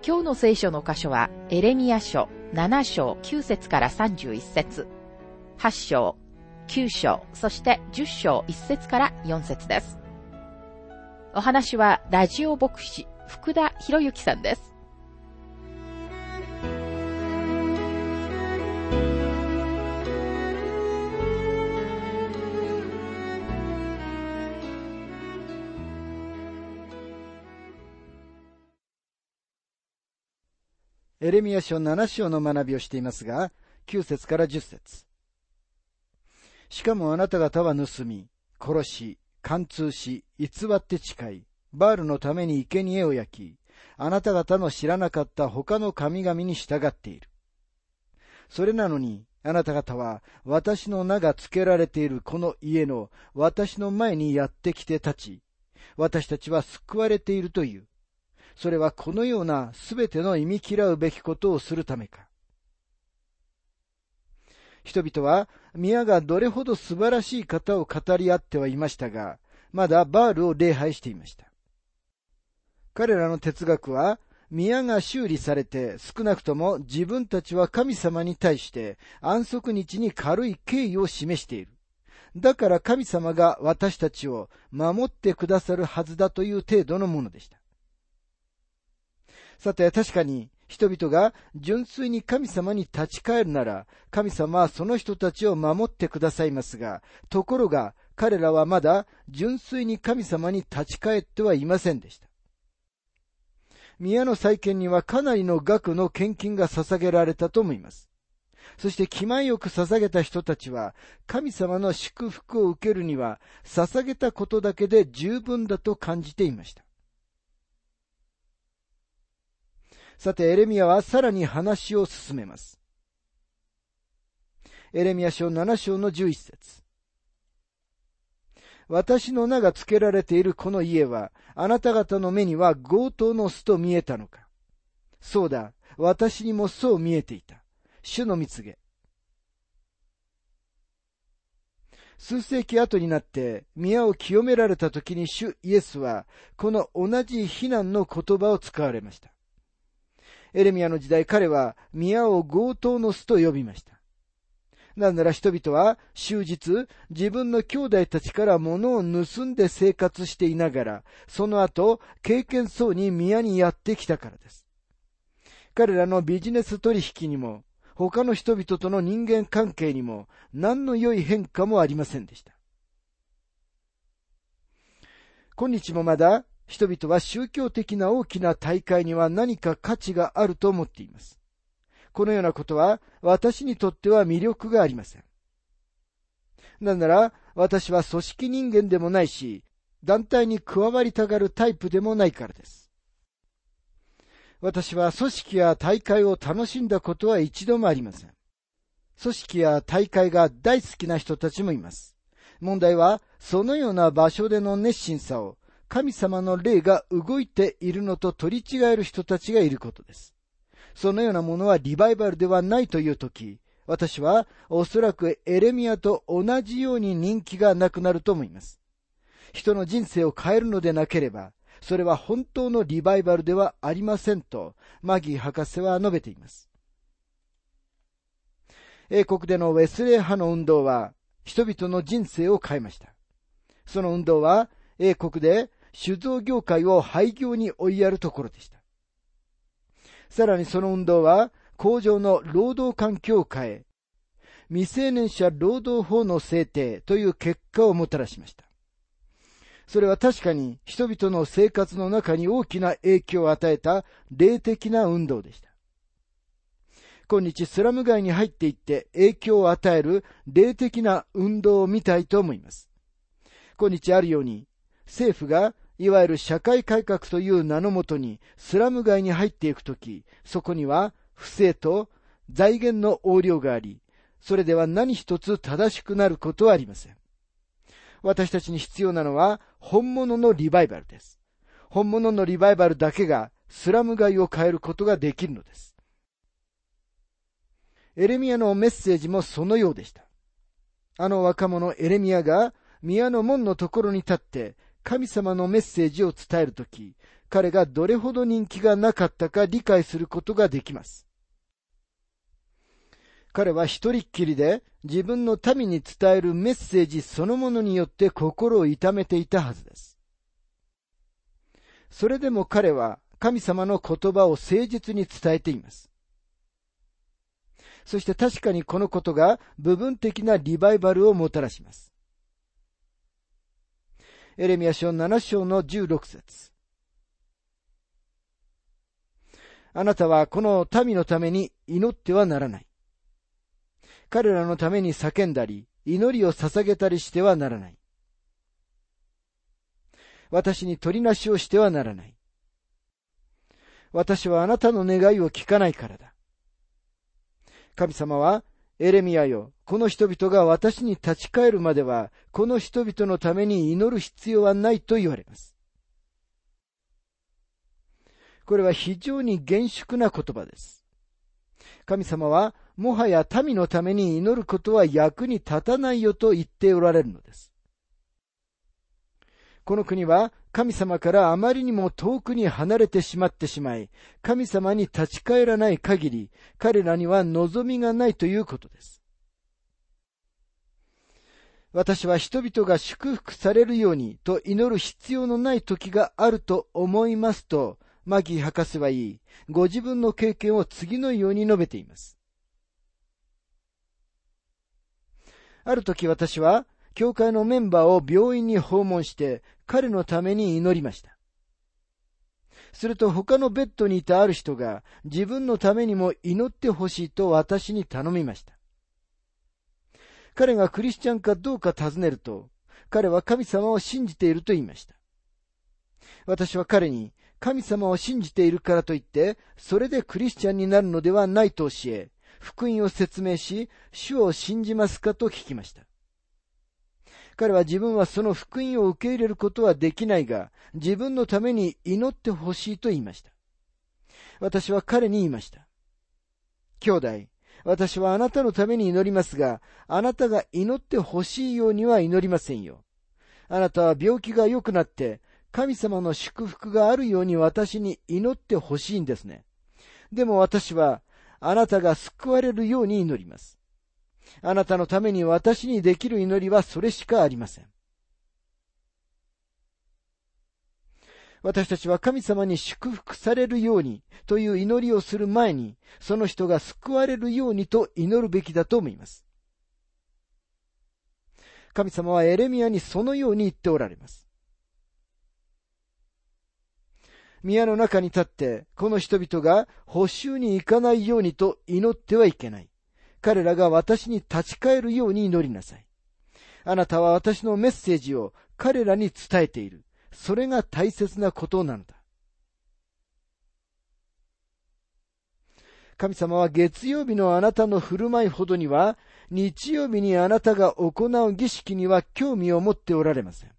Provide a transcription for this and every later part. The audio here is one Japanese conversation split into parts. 今日の聖書の箇所はエレミヤ書7章9節から31節、8章、9章、そして10章1節から4節です。お話はラジオ牧師福田博之さんです。エレミヤ書7章の学びをしていますが、9節から10節。しかもあなた方は盗み、殺し、姦通し、偽って誓い、バールのために生贄を焼き、あなた方の知らなかった他の神々に従っている。それなのに、あなた方は私の名が付けられているこの家の私の前にやってきて立ち、私たちは救われているという。それはこのようなすべての忌み嫌うべきことをするためか。人々は宮がどれほど素晴らしい方を語り合ってはいましたが、まだバールを礼拝していました。彼らの哲学は、宮が修理されて少なくとも自分たちは神様に対して安息日に軽い敬意を示している。だから神様が私たちを守ってくださるはずだという程度のものでした。さて、確かに人々が純粋に神様に立ち返るなら、神様はその人たちを守ってくださいますが、ところが彼らはまだ純粋に神様に立ち返ってはいませんでした。宮の再建にはかなりの額の献金が捧げられたと思います。そして気前よく捧げた人たちは、神様の祝福を受けるには、捧げたことだけで十分だと感じていました。さて、エレミヤはさらに話を進めます。エレミヤ書7章の11節。私の名が付けられているこの家は、あなた方の目には強盗の巣と見えたのか。そうだ、私にもそう見えていた。主の御告げ。数世紀後になって、宮を清められた時に主イエスは、この同じ非難の言葉を使われました。エレミヤの時代、彼は宮を強盗の巣と呼びました。なんなら人々は終日、自分の兄弟たちから物を盗んで生活していながら、その後、敬虔そうに宮にやってきたからです。彼らのビジネス取引にも、他の人々との人間関係にも、何の良い変化もありませんでした。今日もまだ、人々は宗教的な大きな大会には何か価値があると思っています。このようなことは私にとっては魅力がありません。なんなら私は組織人間でもないし、団体に加わりたがるタイプでもないからです。私は組織や大会を楽しんだことは一度もありません。組織や大会が大好きな人たちもいます。問題はそのような場所での熱心さを、神様の霊が動いているのと取り違える人たちがいることです。そのようなものはリバイバルではないというとき、私はおそらくエレミヤと同じように人気がなくなると思います。人の人生を変えるのでなければ、それは本当のリバイバルではありませんと、マギー博士は述べています。英国でのウェスレー派の運動は、人々の人生を変えました。その運動は、英国で、酒造業界を廃業に追いやるところでした。さらにその運動は工場の労働環境を変え、未成年者労働法の制定という結果をもたらしました。それは確かに人々の生活の中に大きな影響を与えた霊的な運動でした。今日スラム街に入っていって影響を与える霊的な運動を見たいと思います。今日あるように、政府がいわゆる社会改革という名のもとにスラム街に入っていくとき、そこには不正と財源の横領があり、それでは何一つ正しくなることはありません。私たちに必要なのは本物のリバイバルです。本物のリバイバルだけがスラム街を変えることができるのです。エレミヤのメッセージもそのようでした。あの若者エレミヤが宮の門のところに立って神様のメッセージを伝えるとき、彼がどれほど人気がなかったか理解することができます。彼は一人っきりで自分の民に伝えるメッセージそのものによって心を痛めていたはずです。それでも彼は神様の言葉を誠実に伝えています。そして確かにこのことが部分的なリバイバルをもたらします。エレミヤ書7章の16節。あなたはこの民のために祈ってはならない。彼らのために叫んだり、祈りを捧げたりしてはならない。私に取りなしをしてはならない。私はあなたの願いを聞かないからだ。神様は、エレミヤよ、この人々が私に立ち返るまでは、この人々のために祈る必要はないと言われます。これは非常に厳粛な言葉です。神様は、もはや民のために祈ることは役に立たないよと言っておられるのです。この国は、神様からあまりにも遠くに離れてしまい、神様に立ち返らない限り、彼らには望みがないということです。私は人々が祝福されるようにと祈る必要のない時があると思いますと、マギー博士は言い、ご自分の経験を次のように述べています。ある時私は、教会のメンバーを病院に訪問して、彼のために祈りました。すると他のベッドにいたある人が、自分のためにも祈ってほしいと私に頼みました。彼がクリスチャンかどうか尋ねると、彼は神様を信じていると言いました。私は彼に、神様を信じているからといって、それでクリスチャンになるのではないと教え、福音を説明し、主を信じますかと聞きました。彼は自分はその福音を受け入れることはできないが、自分のために祈ってほしいと言いました。私は彼に言いました。兄弟、私はあなたのために祈りますが、あなたが祈ってほしいようには祈りませんよ。あなたは病気が良くなって、神様の祝福があるように私に祈ってほしいんですね。でも私は、あなたが救われるように祈ります。あなたのために私にできる祈りはそれしかありません。私たちは神様に祝福されるようにという祈りをする前に、その人が救われるようにと祈るべきだと思います。神様はエレミヤにそのように言っておられます。宮の中に立って、この人々が捕囚に行かないようにと祈ってはいけない。彼らが私に立ち返るように祈りなさい。あなたは私のメッセージを彼らに伝えている。それが大切なことなのだ。神様は月曜日のあなたの振る舞いほどには、日曜日にあなたが行う儀式には興味を持っておられません。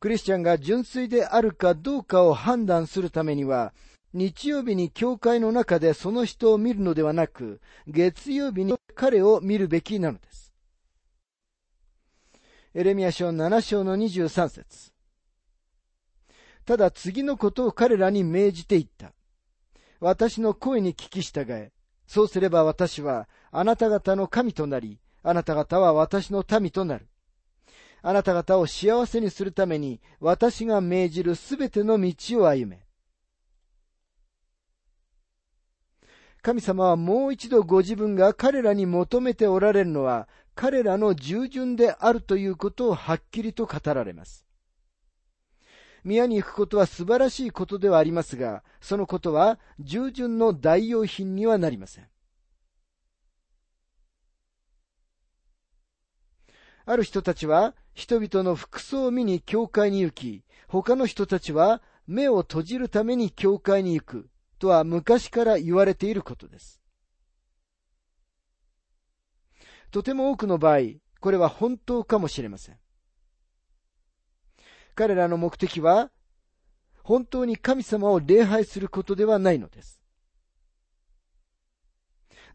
クリスチャンが純粋であるかどうかを判断するためには、日曜日に教会の中でその人を見るのではなく、月曜日に彼を見るべきなのです。エレミヤ書7章の23節。ただ次のことを彼らに命じていった。私の声に聞き従え。そうすれば私はあなた方の神となり、あなた方は私の民となる。あなた方を幸せにするために、私が命じるすべての道を歩め。神様はもう一度ご自分が彼らに求めておられるのは、彼らの従順であるということをはっきりと語られます。宮に行くことは素晴らしいことではありますが、そのことは従順の代用品にはなりません。ある人たちは、人々の服装を見に教会に行き、他の人たちは目を閉じるために教会に行くとは昔から言われていることです。とても多くの場合、これは本当かもしれません。彼らの目的は、本当に神様を礼拝することではないのです。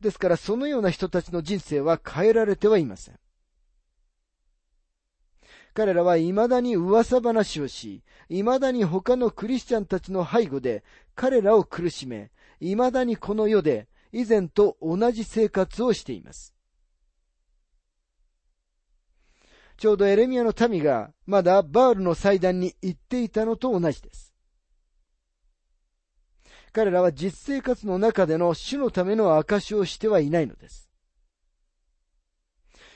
ですから、そのような人たちの人生は変えられてはいません。彼らは未だに噂話をし、未だに他のクリスチャンたちの背後で彼らを苦しめ、未だにこの世で以前と同じ生活をしています。ちょうどエレミヤの民がまだバールの祭壇に行っていたのと同じです。彼らは実生活の中での主のための証しをしてはいないのです。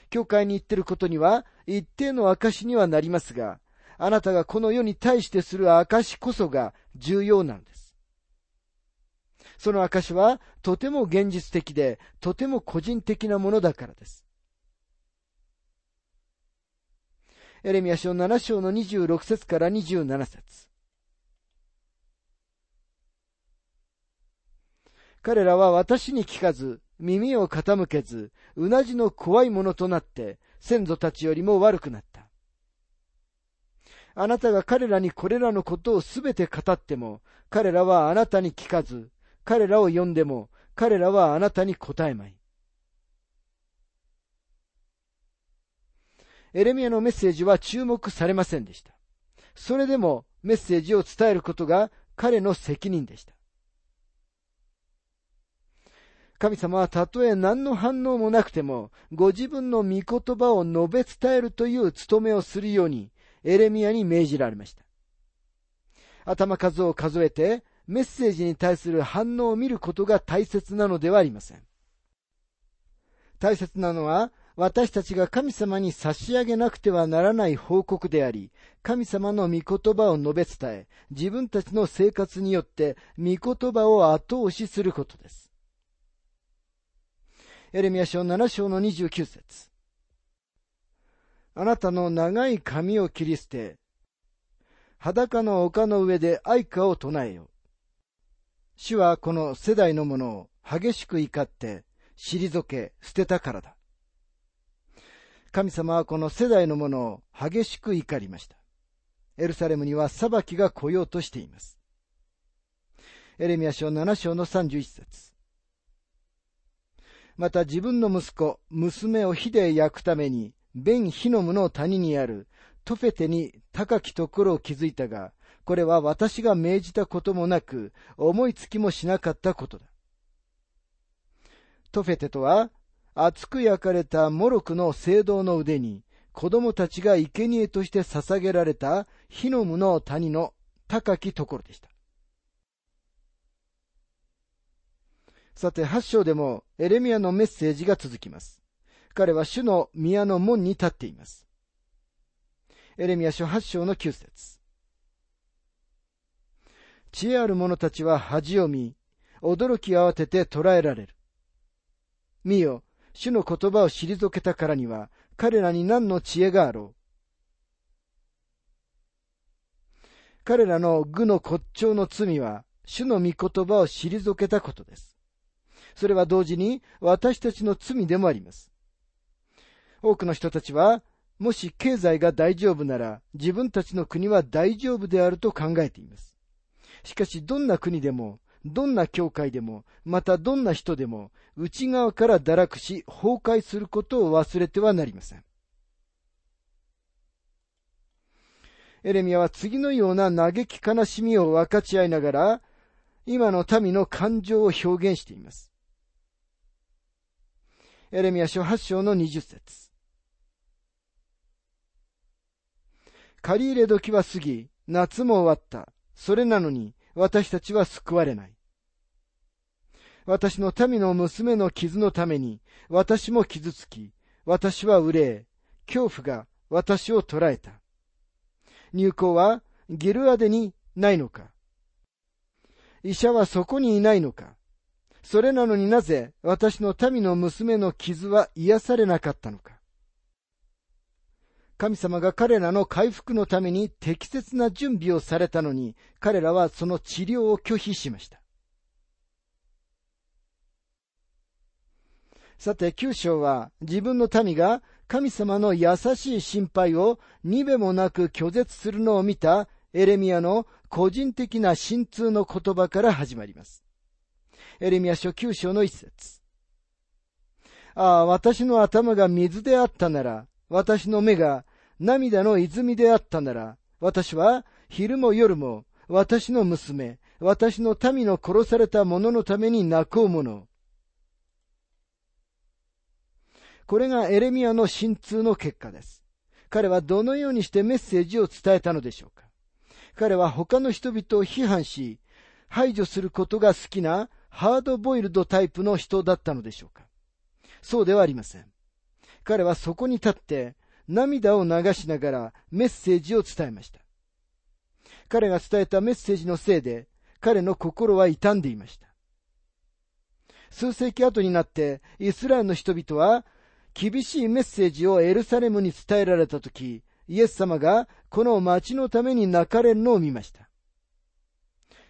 教会に行っていることには一定の証にはなりますが、あなたがこの世に対してする証こそが重要なんです。その証はとても現実的で、とても個人的なものだからです。エレミヤ書7章の26節から27節。彼らは私に聞かず、耳を傾けず、うなじの怖いものとなって、先祖たちよりも悪くなった。あなたが彼らにこれらのことをすべて語っても、彼らはあなたに聞かず、彼らを呼んでも、彼らはあなたに答えまい。エレミヤのメッセージは注目されませんでした。それでもメッセージを伝えることが彼の責任でした。神様はたとえ何の反応もなくても、ご自分の御言葉を述べ伝えるという務めをするように、エレミヤに命じられました。頭数を数えて、メッセージに対する反応を見ることが大切なのではありません。大切なのは、私たちが神様に差し上げなくてはならない報告であり、神様の御言葉を述べ伝え、自分たちの生活によって御言葉を後押しすることです。エレミヤ書7章の29節。あなたの長い髪を切り捨て、裸の丘の上で哀歌を唱えよ。主はこの世代のものを激しく怒って、退け、捨てたからだ。神様はこの世代のものを激しく怒りました。エルサレムには裁きが来ようとしています。エレミヤ書7章の31節。また自分の息子、娘を火で焼くために、ベン・ヒノムの谷にあるトフェテに高きところを築いたが、これは私が命じたこともなく、思いつきもしなかったことだ。トフェテとは、熱く焼かれたモロクの聖堂の腕に、子供たちが生贄として捧げられたヒノムの谷の高きところでした。さて、8章でもエレミヤのメッセージが続きます。彼は主の宮の門に立っています。エレミヤ書8章の9節。知恵ある者たちは恥を見、驚き慌てて捕らえられる。見よ、主の言葉を退けたからには、彼らに何の知恵があろう。彼らの愚の骨頂の罪は、主の御言葉を退けたことです。それは同時に私たちの罪でもあります。多くの人たちは、もし経済が大丈夫なら、自分たちの国は大丈夫であると考えています。しかし、どんな国でも、どんな教会でも、またどんな人でも、内側から堕落し、崩壊することを忘れてはなりません。エレミヤは次のような嘆き悲しみを分かち合いながら、今の民の感情を表現しています。エレミヤ書8章の20節。借り入れ時は過ぎ、夏も終わった。それなのに、私たちは救われない。私の民の娘の傷のために、私も傷つき、私は憂え、恐怖が私を捕らえた。入港はギルアデにないのか。医者はそこにいないのか。それなのになぜ私の民の娘の傷は癒されなかったのか。神様が彼らの回復のために適切な準備をされたのに、彼らはその治療を拒否しました。さて、9章は自分の民が神様の優しい心配をにべもなく拒絶するのを見たエレミヤの個人的な心痛の言葉から始まります。エレミヤ書9章の一節。ああ、私の頭が水であったなら、私の目が涙の泉であったなら、私は昼も夜も私の娘、私の民の殺された者のために泣こうもの。これがエレミヤの心痛の結果です。彼はどのようにしてメッセージを伝えたのでしょうか。彼は他の人々を批判し、排除することが好きなハードボイルドタイプの人だったのでしょうか。そうではありません。彼はそこに立って涙を流しながらメッセージを伝えました。彼が伝えたメッセージのせいで彼の心は傷んでいました。数世紀後になってイスラエルの人々は厳しいメッセージをエルサレムに伝えられたとき、イエス様がこの町のために泣かれるのを見ました。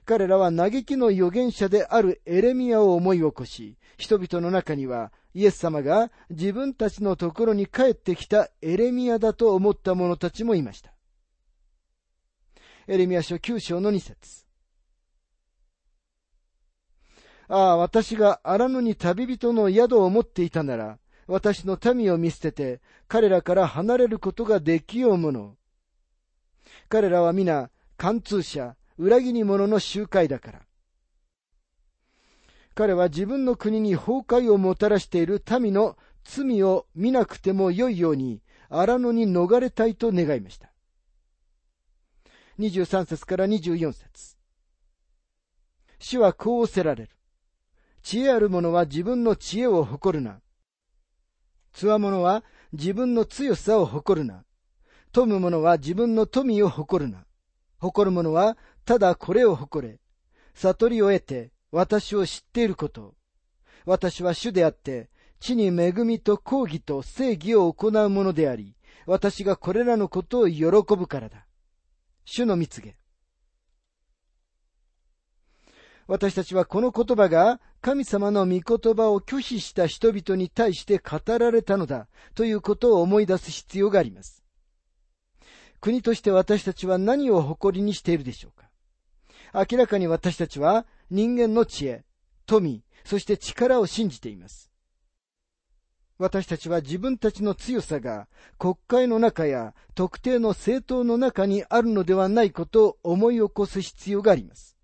彼らは嘆きの預言者であるエレミヤを思い起こし、人々の中にはイエス様が自分たちのところに帰ってきたエレミヤだと思った者たちもいました。エレミヤ書9章の2節。ああ、私が荒野に旅人の宿を持っていたなら、私の民を見捨てて彼らから離れることができようもの。彼らは皆貫通者、裏切り者の集会だから。彼は自分の国に崩壊をもたらしている民の罪を見なくてもよいように荒野に逃れたいと願いました。23節から24節。主はこうおせられる。知恵ある者は自分の知恵を誇るな。強者は自分の強さを誇るな。富む者は自分の富を誇るな。誇る者はただこれを誇れ。悟りを得て私を知っていること。私は主であって、地に恵みと公義と正義を行うものであり、私がこれらのことを喜ぶからだ。主の蜜げ。私たちはこの言葉が神様の御言葉を拒否した人々に対して語られたのだということを思い出す必要があります。国として私たちは何を誇りにしているでしょうか。明らかに私たちは人間の知恵、富、そして力を信じています。私たちは自分たちの強さが国会の中や特定の政党の中にあるのではないことを思い起こす必要があります。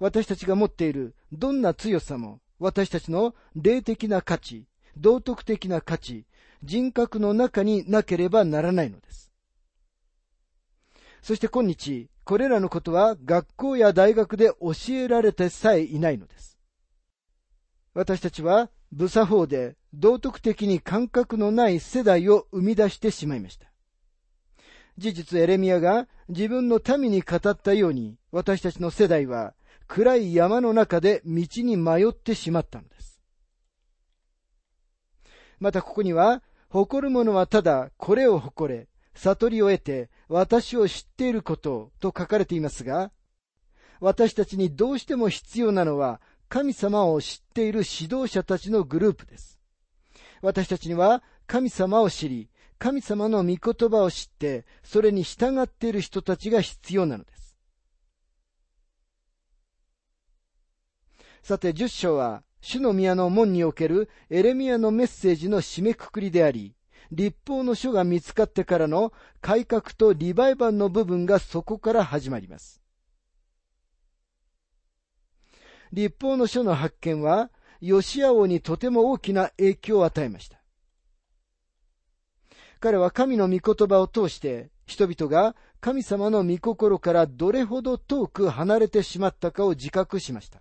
私たちが持っているどんな強さも、私たちの霊的な価値、道徳的な価値、人格の中になければならないのです。そして今日、これらのことは学校や大学で教えられてさえいないのです。私たちは、無作法で道徳的に感覚のない世代を生み出してしまいました。事実、エレミヤが自分の民に語ったように、私たちの世代は、暗い山の中で道に迷ってしまったのです。またここには、誇る者はただこれを誇れ、悟りを得て私を知っていることと書かれていますが、私たちにどうしても必要なのは、神様を知っている指導者たちのグループです。私たちには神様を知り、神様の御言葉を知って、それに従っている人たちが必要なのです。さて、10章は、主の宮の門におけるエレミヤのメッセージの締めくくりであり、律法の書が見つかってからの改革とリバイバルの部分がそこから始まります。律法の書の発見は、ヨシア王にとても大きな影響を与えました。彼は神の御言葉を通して、人々が神様の御心からどれほど遠く離れてしまったかを自覚しました。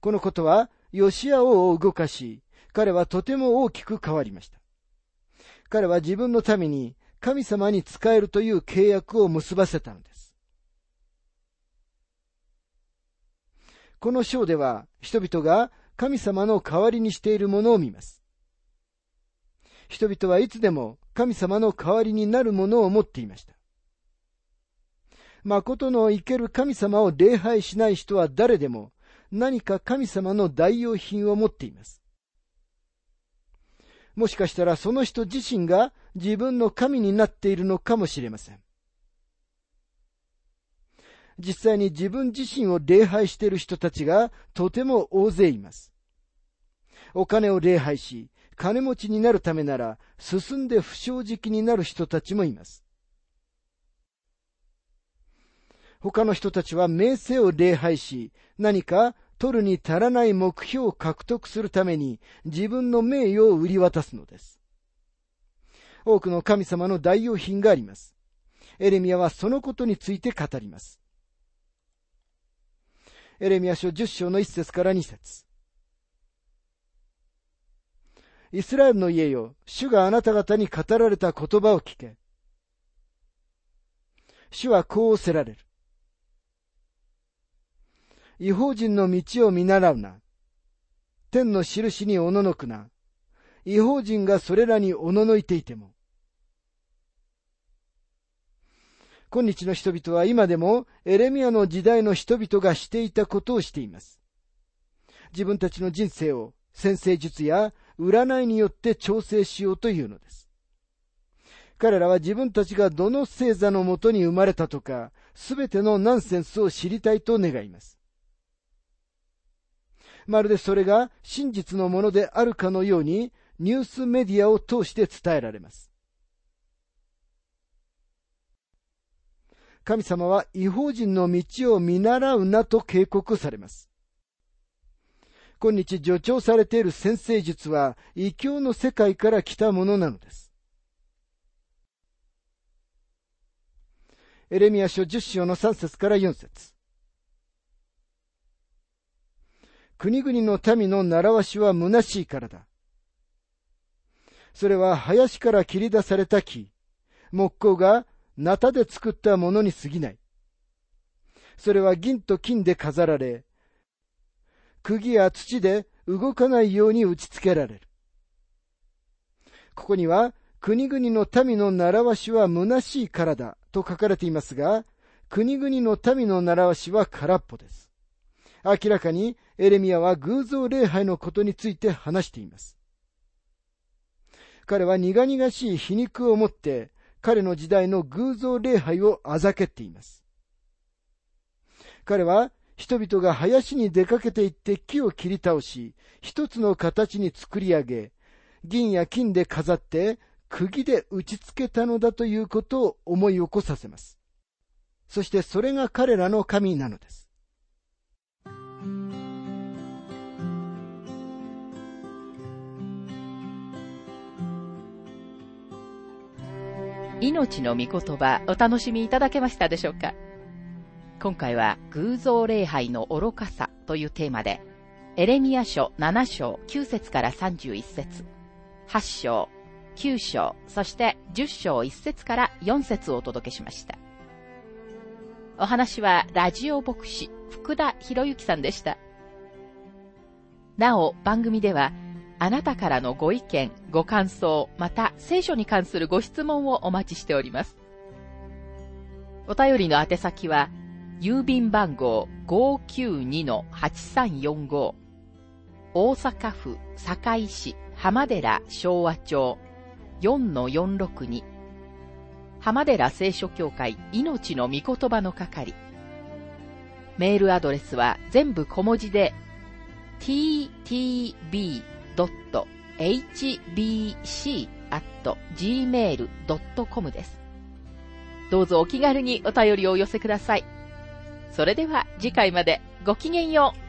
このことは、ヨシア王を動かし、彼はとても大きく変わりました。彼は自分のために、神様に仕えるという契約を結ばせたのです。この章では、人々が神様の代わりにしているものを見ます。人々はいつでも神様の代わりになるものを持っていました。真の生ける神様を礼拝しない人は誰でも何か神様の代用品を持っています。もしかしたらその人自身が自分の神になっているのかもしれません。実際に自分自身を礼拝している人たちがとても大勢います。お金を礼拝し、金持ちになるためなら進んで不正直になる人たちもいます。他の人たちは名声を礼拝し、何か取るに足らない目標を獲得するために自分の名誉を売り渡すのです。多くの神様の代用品があります。エレミヤはそのことについて語ります。エレミヤ書10章の1節から2節。イスラエルの家よ、主があなた方に語られた言葉を聞け。主はこうおせられる。異邦人の道を見習うな。天の印におののくな。異邦人がそれらにおののいていても。今日の人々は今でもエレミヤの時代の人々がしていたことをしています。自分たちの人生を占星術や占いによって調整しようというのです。彼らは自分たちがどの星座のもとに生まれたとか、すべてのナンセンスを知りたいと願います。まるでそれが真実のものであるかのように、ニュースメディアを通して伝えられます。神様は異邦人の道を見習うなと警告されます。今日助長されている占星術は異教の世界から来たものなのです。エレミヤ書10章の3節から4節。国々の民の習わしは虚しいからだ。それは林から切り出された木、木工がナタで作ったものに過ぎない。それは銀と金で飾られ、釘や土で動かないように打ち付けられる。ここには、国々の民の習わしは虚しいからだと書かれていますが、国々の民の習わしは空っぽです。明らかにエレミヤは偶像礼拝のことについて話しています。彼は苦々しい皮肉を持って、彼の時代の偶像礼拝をあざけっています。彼は人々が林に出かけて行って木を切り倒し、一つの形に作り上げ、銀や金で飾って、釘で打ち付けたのだということを思い起こさせます。そしてそれが彼らの神なのです。命の御言葉、お楽しみいただけましたでしょうか。今回は偶像礼拝の愚かさというテーマで、エレミヤ書7章9節から31節、8章、9章、そして10章1節から4節をお届けしました。お話はラジオ牧師福田博之さんでした。なお番組では、あなたからのご意見、ご感想、また聖書に関するご質問をお待ちしております。お便りの宛先は、郵便番号 592-8345、大阪府堺市浜寺昭和町 4-462、浜寺聖書協会命の御言葉の係。メールアドレスは全部小文字で、ttb.hbc@gmail.com です。どうぞお気軽にお便りをお寄せください。それでは次回までごきげんよう。